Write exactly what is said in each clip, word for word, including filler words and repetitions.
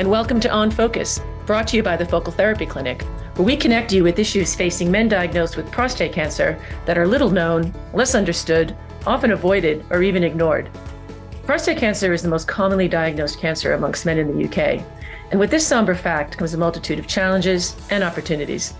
and welcome to OnFocus, brought to you by the Focal Therapy Clinic, where we connect you with issues facing men diagnosed with prostate cancer that are little known, less understood, often avoided, or even ignored. Prostate cancer is the most commonly diagnosed cancer amongst men in the U K, and with this somber fact comes a multitude of challenges and opportunities.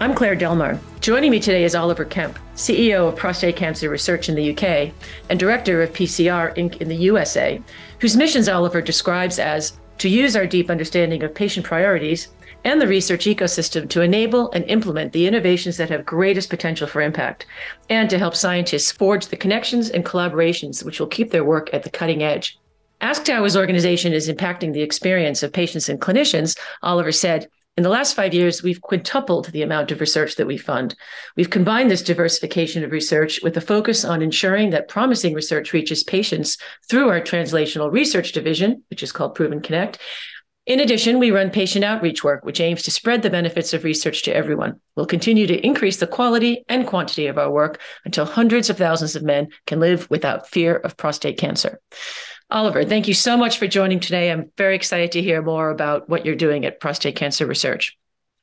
I'm Claire Delmar. Joining me today is Oliver Kemp, C E O of Prostate Cancer Research in the U K and Director of P C R Incorporated in the U S A, whose missions Oliver describes as to use our deep understanding of patient priorities and the research ecosystem to enable and implement the innovations that have greatest potential for impact, and to help scientists forge the connections and collaborations which will keep their work at the cutting edge. Asked how his organization is impacting the experience of patients and clinicians, Oliver said, "In the last five years, we've quintupled the amount of research that we fund. We've combined this diversification of research with a focus on ensuring that promising research reaches patients through our translational research division, which is called Proven Connect. In addition, we run patient outreach work, which aims to spread the benefits of research to everyone. We'll continue to increase the quality and quantity of our work until hundreds of thousands of men can live without fear of prostate cancer." Oliver, thank you so much for joining today. I'm very excited to hear more about what you're doing at Prostate Cancer Research.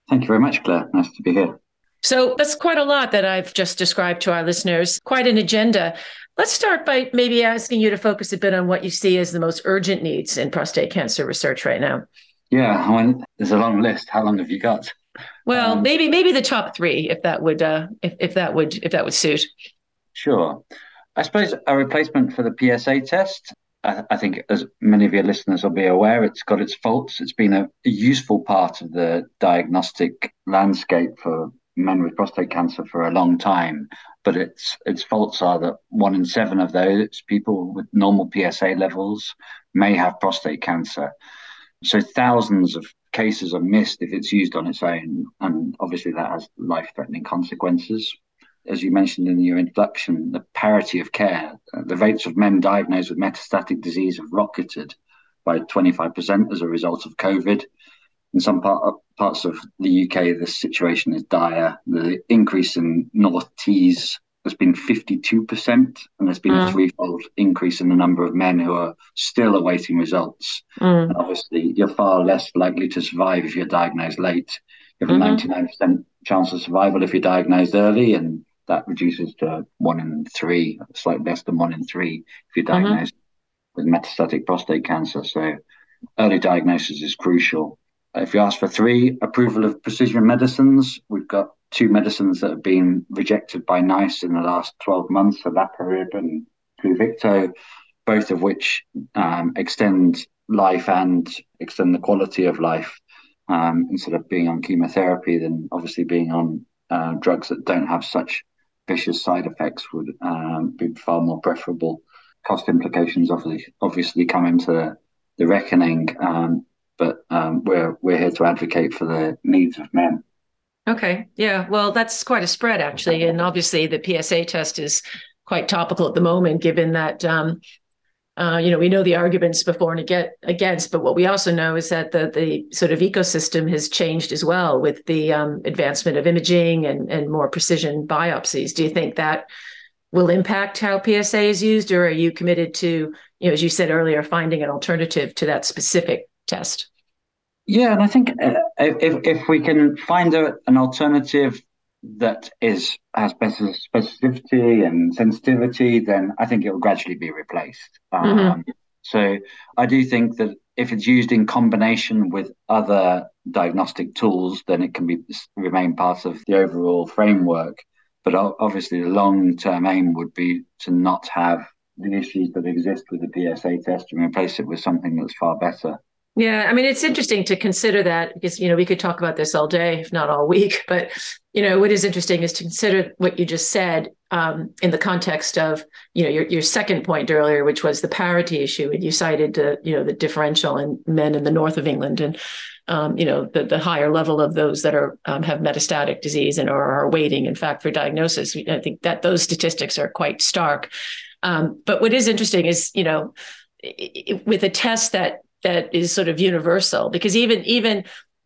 Thank you very much, Claire. Nice to be here. So that's quite a lot that I've just described to our listeners, quite an agenda. Let's start by maybe asking you to focus a bit on what you see as the most urgent needs in prostate cancer research right now. Yeah, I mean, there's a long list. How long have you got? Well, um, maybe maybe the top three, if that would uh, if, if that would if that would suit. Sure. I suppose a replacement for the P S A test. I think, as many of your listeners will be aware, it's got its faults. It's been a, a useful part of the diagnostic landscape for men with prostate cancer for a long time. But its its faults are that one in seven of those people with normal P S A levels may have prostate cancer. So thousands of cases are missed if it's used on its own. And obviously that has life-threatening consequences. As you mentioned in your introduction, the parity of care, the rates of men diagnosed with metastatic disease have rocketed by twenty-five percent as a result of COVID. In some part, parts of the U K, the situation is dire. The increase in North Tees has been fifty-two percent, and there's been mm. a threefold increase in the number of men who are still awaiting results. Mm. Obviously, you're far less likely to survive if you're diagnosed late. You have a mm-hmm. ninety-nine percent chance of survival if you're diagnosed early, and that reduces to one in three, slightly less than one in three if you're diagnosed mm-hmm. with metastatic prostate cancer. So early diagnosis is crucial. If you ask for three, approval of precision medicines. We've got two medicines that have been rejected by NICE in the last twelve months, olaparib and Pluvicto, both of which um, extend life and extend the quality of life. Um, instead of being on chemotherapy, then obviously being on uh, drugs that don't have such vicious side effects would um, be far more preferable. Cost implications obviously, obviously come into the, the reckoning, um, but um, we're we're here to advocate for the needs of men. Okay, yeah, well, that's quite a spread actually, and obviously the P S A test is quite topical at the moment, given that um, uh, you know we know the arguments before and against, but what we also know is that the the sort of ecosystem has changed as well with the um, advancement of imaging and and more precision biopsies. Do you think that will impact how P S A is used, or are you committed to, you know, as you said earlier, finding an alternative to that specific test? Yeah, and I think uh, if if we can find a, an alternative that is has better specificity and sensitivity, then I think it will gradually be replaced. Mm-hmm. Um, so I do think that if it's used in combination with other diagnostic tools, then it can be remain part of the overall framework. But obviously, the long-term aim would be to not have the issues that exist with the P S A test and replace it with something that's far better. Yeah, I mean, it's interesting to consider that because, you know, we could talk about this all day, if not all week. But, you know, what is interesting is to consider what you just said um, in the context of, you know, your, your second point earlier, which was the parity issue. And you cited, uh, you know, the differential in men in the north of England and, um, you know, the, the higher level of those that are um, have metastatic disease and are, are waiting, in fact, for diagnosis. I think that those statistics are quite stark. Um, but what is interesting is, you know, it, with a test that that is sort of universal, because even even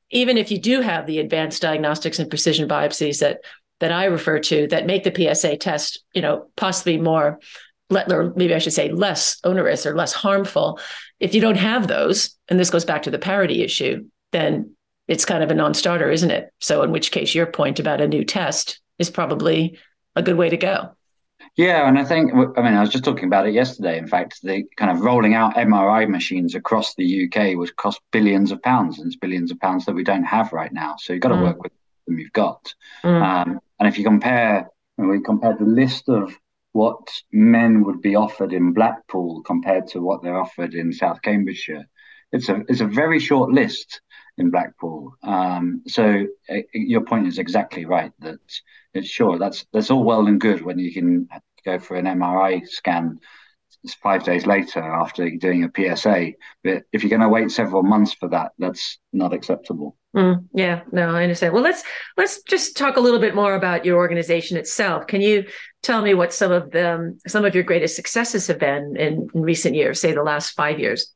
even if you do have the advanced diagnostics and precision biopsies that that I refer to that make the P S A test, you know, possibly more or maybe I should say less onerous or less harmful. If you don't have those, and this goes back to the parity issue, then it's kind of a non-starter, isn't it? So in which case your point about a new test is probably a good way to go. Yeah, and I think, I mean, I was just talking about it yesterday. In fact, the kind of rolling out M R I machines across the U K would cost billions of pounds, and it's billions of pounds that we don't have right now. So you've got to mm. work with them you've got. Mm. Um, and if you compare, when we compare the list of what men would be offered in Blackpool compared to what they're offered in South Cambridgeshire, it's a it's a very short list in Blackpool. Um, so uh, your point is exactly right, that it's sure that's that's all well and good when you can go for an M R I scan five days later after doing a P S A. But if you're going to wait several months for that, that's not acceptable. Mm, yeah, no, I understand. Well, let's let's just talk a little bit more about your organization itself. Can you tell me what some of the some of your greatest successes have been in, in recent years, say the last five years?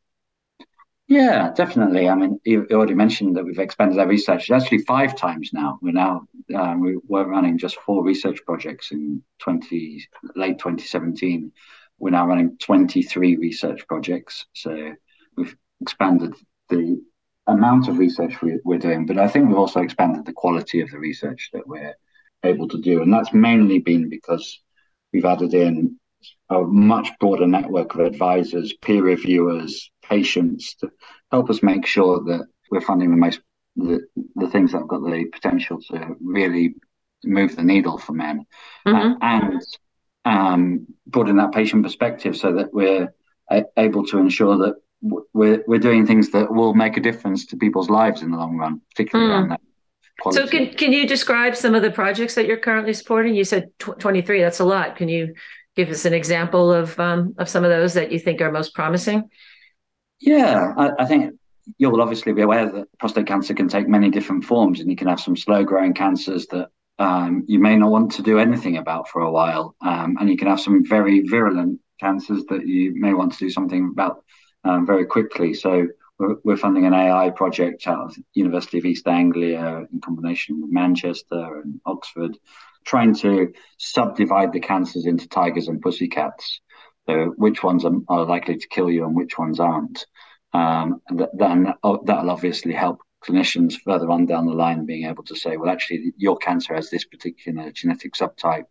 Yeah, definitely. I mean, you already mentioned that we've expanded our research actually five times now. We're now uh, we were running just four research projects in twenty late twenty seventeen. We're now running twenty-three research projects. So we've expanded the amount of research we, we're doing, but I think we've also expanded the quality of the research that we're able to do. And that's mainly been because we've added in a much broader network of advisors, peer reviewers, patients to help us make sure that we're funding the most the, the things that have got the potential to really move the needle for men, mm-hmm. uh, and um, broaden that patient perspective so that we're a- able to ensure that w- we're we're doing things that will make a difference to people's lives in the long run, particularly mm. around that quality. So, can can you describe some of the projects that you're currently supporting? You said tw- twenty-three. That's a lot. Can you give us an example of um, of some of those that you think are most promising? Yeah, I, I think you'll obviously be aware that prostate cancer can take many different forms, and you can have some slow-growing cancers that um, you may not want to do anything about for a while, um, and you can have some very virulent cancers that you may want to do something about um, very quickly. So we're, we're funding an A I project out of the University of East Anglia in combination with Manchester and Oxford, trying to subdivide the cancers into tigers and pussycats. So which ones are, are likely to kill you and which ones aren't. Um, and th- then oh, that'll obviously help clinicians further on down the line being able to say, well, actually, your cancer has this particular genetic subtype.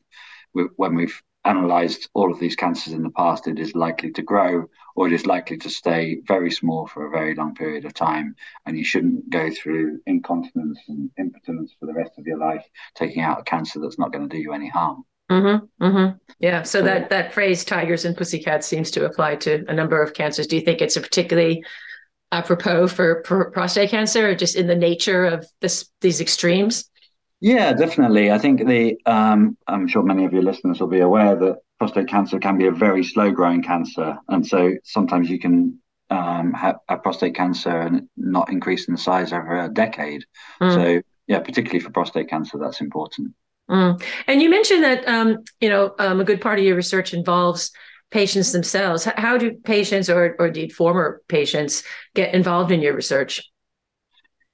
We, when we've analysed all of these cancers in the past, it is likely to grow or it is likely to stay very small for a very long period of time. And you shouldn't go through incontinence and impotence for the rest of your life, taking out a cancer that's not going to do you any harm. Mm-hmm, mm-hmm. Yeah. So that, that phrase tigers and pussycats seems to apply to a number of cancers. Do you think it's a particularly apropos for pr- prostate cancer, or just in the nature of this, these extremes? Yeah, definitely. I think the, um, I'm sure many of your listeners will be aware that prostate cancer can be a very slow growing cancer. And so sometimes you can um, have a prostate cancer and not increase in size over a decade. Mm. So yeah, particularly for prostate cancer, that's important. Mm. And you mentioned that, um, you know, um, a good part of your research involves patients themselves. How do patients or, or indeed former patients get involved in your research?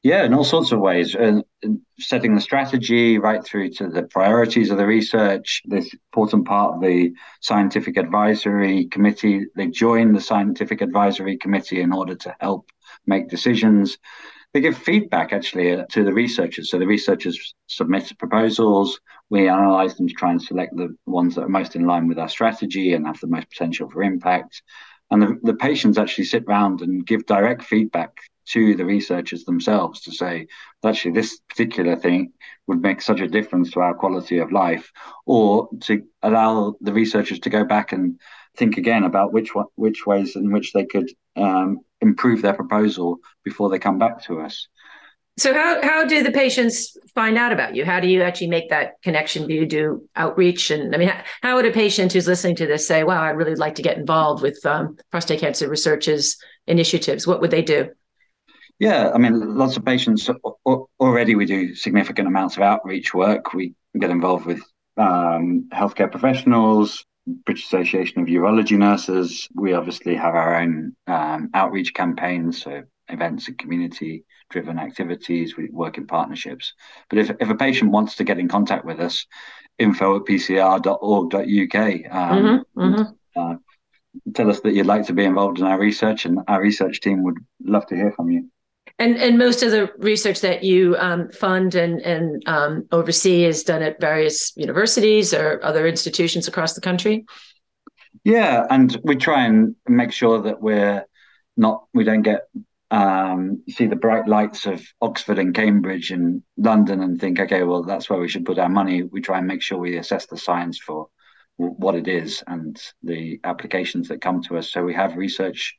Yeah, in all sorts of ways, and setting the strategy right through to the priorities of the research. This important part of the scientific advisory committee, they join the scientific advisory committee in order to help make decisions. They give feedback, actually, uh, to the researchers. So the researchers submit proposals. We analyze them to try and select the ones that are most in line with our strategy and have the most potential for impact. And the, the patients actually sit round and give direct feedback to the researchers themselves to say, actually, this particular thing would make such a difference to our quality of life, or to allow the researchers to go back and think again about which one, which ways in which they could um, improve their proposal before they come back to us. So how, how do the patients find out about you? How do you actually make that connection? Do you do outreach? And I mean, how, how would a patient who's listening to this say, wow, I'd really like to get involved with um, prostate cancer research's initiatives? What would they do? Yeah, I mean, lots of patients already, we do significant amounts of outreach work. We get involved with um, healthcare professionals, British Association of Urology Nurses. We obviously have our own um, outreach campaigns, so events and community-driven activities. We work in partnerships. But if, if a patient wants to get in contact with us, info at p c r dot org dot u k. Um, mm-hmm, mm-hmm. uh, tell us that you'd like to be involved in our research, and our research team would love to hear from you. And and most of the research that you um, fund and, and um, oversee is done at various universities or other institutions across the country? Yeah, and we try and make sure that we're not, we don't get, um, see the bright lights of Oxford and Cambridge and London and think, okay, well, that's where we should put our money. We try and make sure we assess the science for what it is and the applications that come to us. So we have research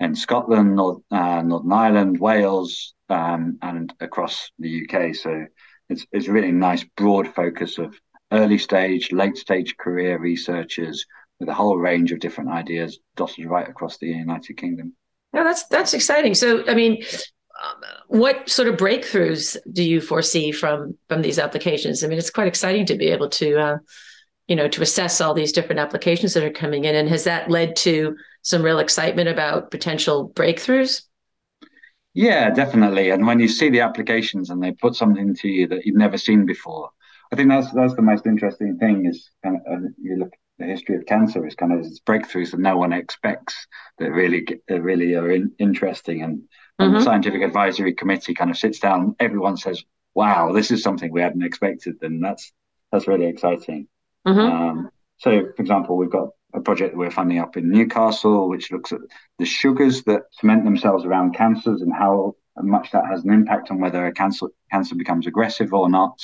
in Scotland, North, uh, Northern Ireland, Wales, um, and across the U K. So it's it's really nice broad focus of early stage, late stage career researchers with a whole range of different ideas dotted right across the United Kingdom. No, that's that's exciting. So, I mean, um, what sort of breakthroughs do you foresee from from these applications? I mean, it's quite exciting to be able to, uh, you know, to assess all these different applications that are coming in. And has that led to some real excitement about potential breakthroughs? Yeah, definitely. And when you see the applications and they put something to you that you've never seen before, I think that's that's the most interesting thing is kind of, uh, you look at the history of cancer is kind of it's breakthroughs that no one expects that really that really are in, interesting. And when mm-hmm. the scientific advisory committee kind of sits down, everyone says, wow, this is something we hadn't expected. And that's that's really exciting. Mm-hmm. Um, so, for example, we've got a project that we're funding up in Newcastle, which looks at the sugars that cement themselves around cancers and how much that has an impact on whether a cancer cancer becomes aggressive or not.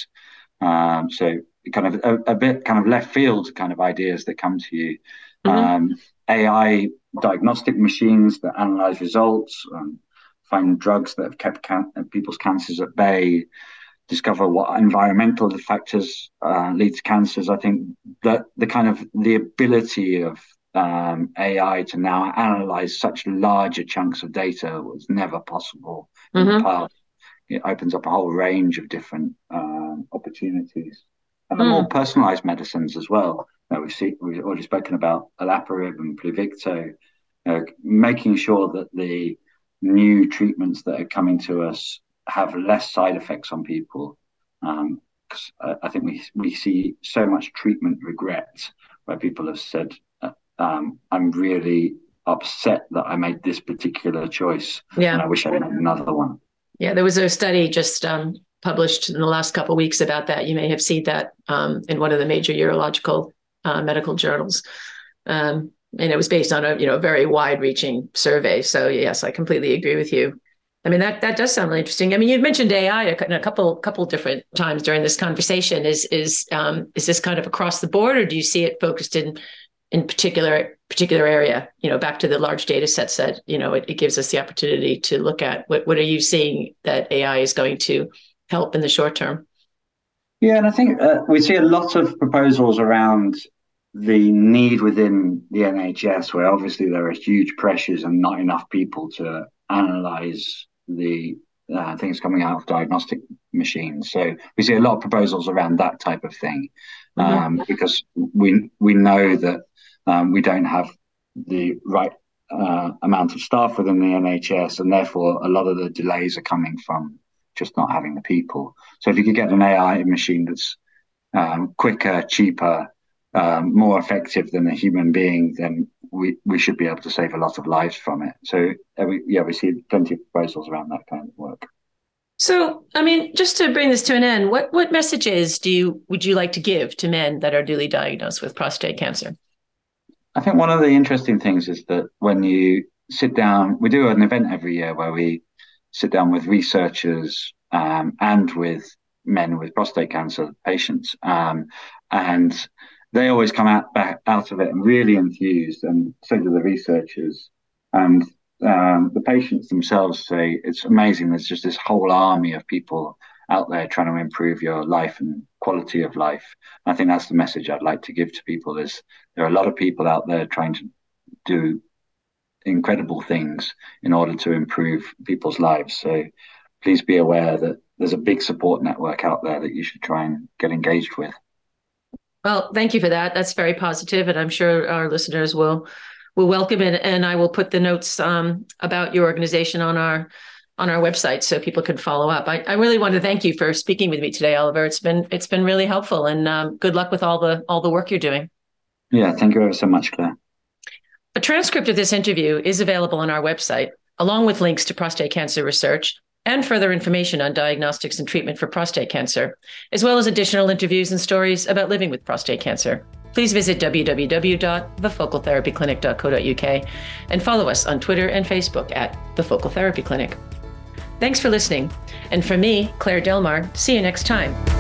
Um, so kind of a, a bit kind of left field kind of ideas that come to you. Mm-hmm. Um, A I diagnostic machines that analyze results, um, find drugs that have kept can- people's cancers at bay, discover what environmental factors uh, lead to cancers. I think that the kind of the ability of um, A I to now analyze such larger chunks of data was never possible mm-hmm. in the past. It opens up a whole range of different um, opportunities. And the mm. more personalized medicines as well. Now we've, seen, we've already spoken about olaparib and Pluvicto, uh, making sure that the new treatments that are coming to us have less side effects on people. Um, cause I, I think we we see so much treatment regret where people have said, uh, um, I'm really upset that I made this particular choice. Yeah. And I wish I made another one. Yeah, there was a study just um, published in the last couple of weeks about that. You may have seen that um, in one of the major urological uh, medical journals. Um, and it was based on a you know very wide-reaching survey. So yes, I completely agree with you. I mean, that that does sound really interesting. I mean, you've mentioned A I a, a couple couple different times during this conversation. Is is um, is this kind of across the board, or do you see it focused in in particular particular area? You know, back to the large data sets that you know it, it gives us the opportunity to look at. What what are you seeing that A I is going to help in the short term? Yeah, and I think uh, we see a lot of proposals around the need within the N H S, where obviously there are huge pressures and not enough people to analyze the uh, things coming out of diagnostic machines. So we see a lot of proposals around that type of thing um, mm-hmm. because we we know that um, we don't have the right uh, amount of staff within the N H S, and therefore a lot of the delays are coming from just not having the people. So if you could get an A I machine that's um, quicker, cheaper, um, more effective than a human being, then we, we should be able to save a lot of lives from it. So uh, we, yeah, we see plenty of proposals around that kind of work. So, I mean, just to bring this to an end, what, what messages do you, would you like to give to men that are newly diagnosed with prostate cancer? I think one of the interesting things is that when you sit down, we do an event every year where we sit down with researchers um, and with men with prostate cancer patients. Um, and they always come out back out of it and really enthused, and so do the researchers. And um, the patients themselves say, it's amazing. There's just this whole army of people out there trying to improve your life and quality of life. And I think that's the message I'd like to give to people is there are a lot of people out there trying to do incredible things in order to improve people's lives. So please be aware that there's a big support network out there that you should try and get engaged with. Well, thank you for that. That's very positive, and I'm sure our listeners will will welcome it. And I will put the notes um, about your organization on our on our website so people can follow up. I, I really want to thank you for speaking with me today, Oliver. It's been it's been really helpful, and um, good luck with all the all the work you're doing. Yeah, thank you ever so much, Claire. A transcript of this interview is available on our website, along with links to prostate cancer research and further information on diagnostics and treatment for prostate cancer, as well as additional interviews and stories about living with prostate cancer. Please visit w w w dot the focal therapy clinic dot co dot u k and follow us on Twitter and Facebook at The Focal Therapy Clinic. Thanks for listening. And from me, Claire Delmar, see you next time.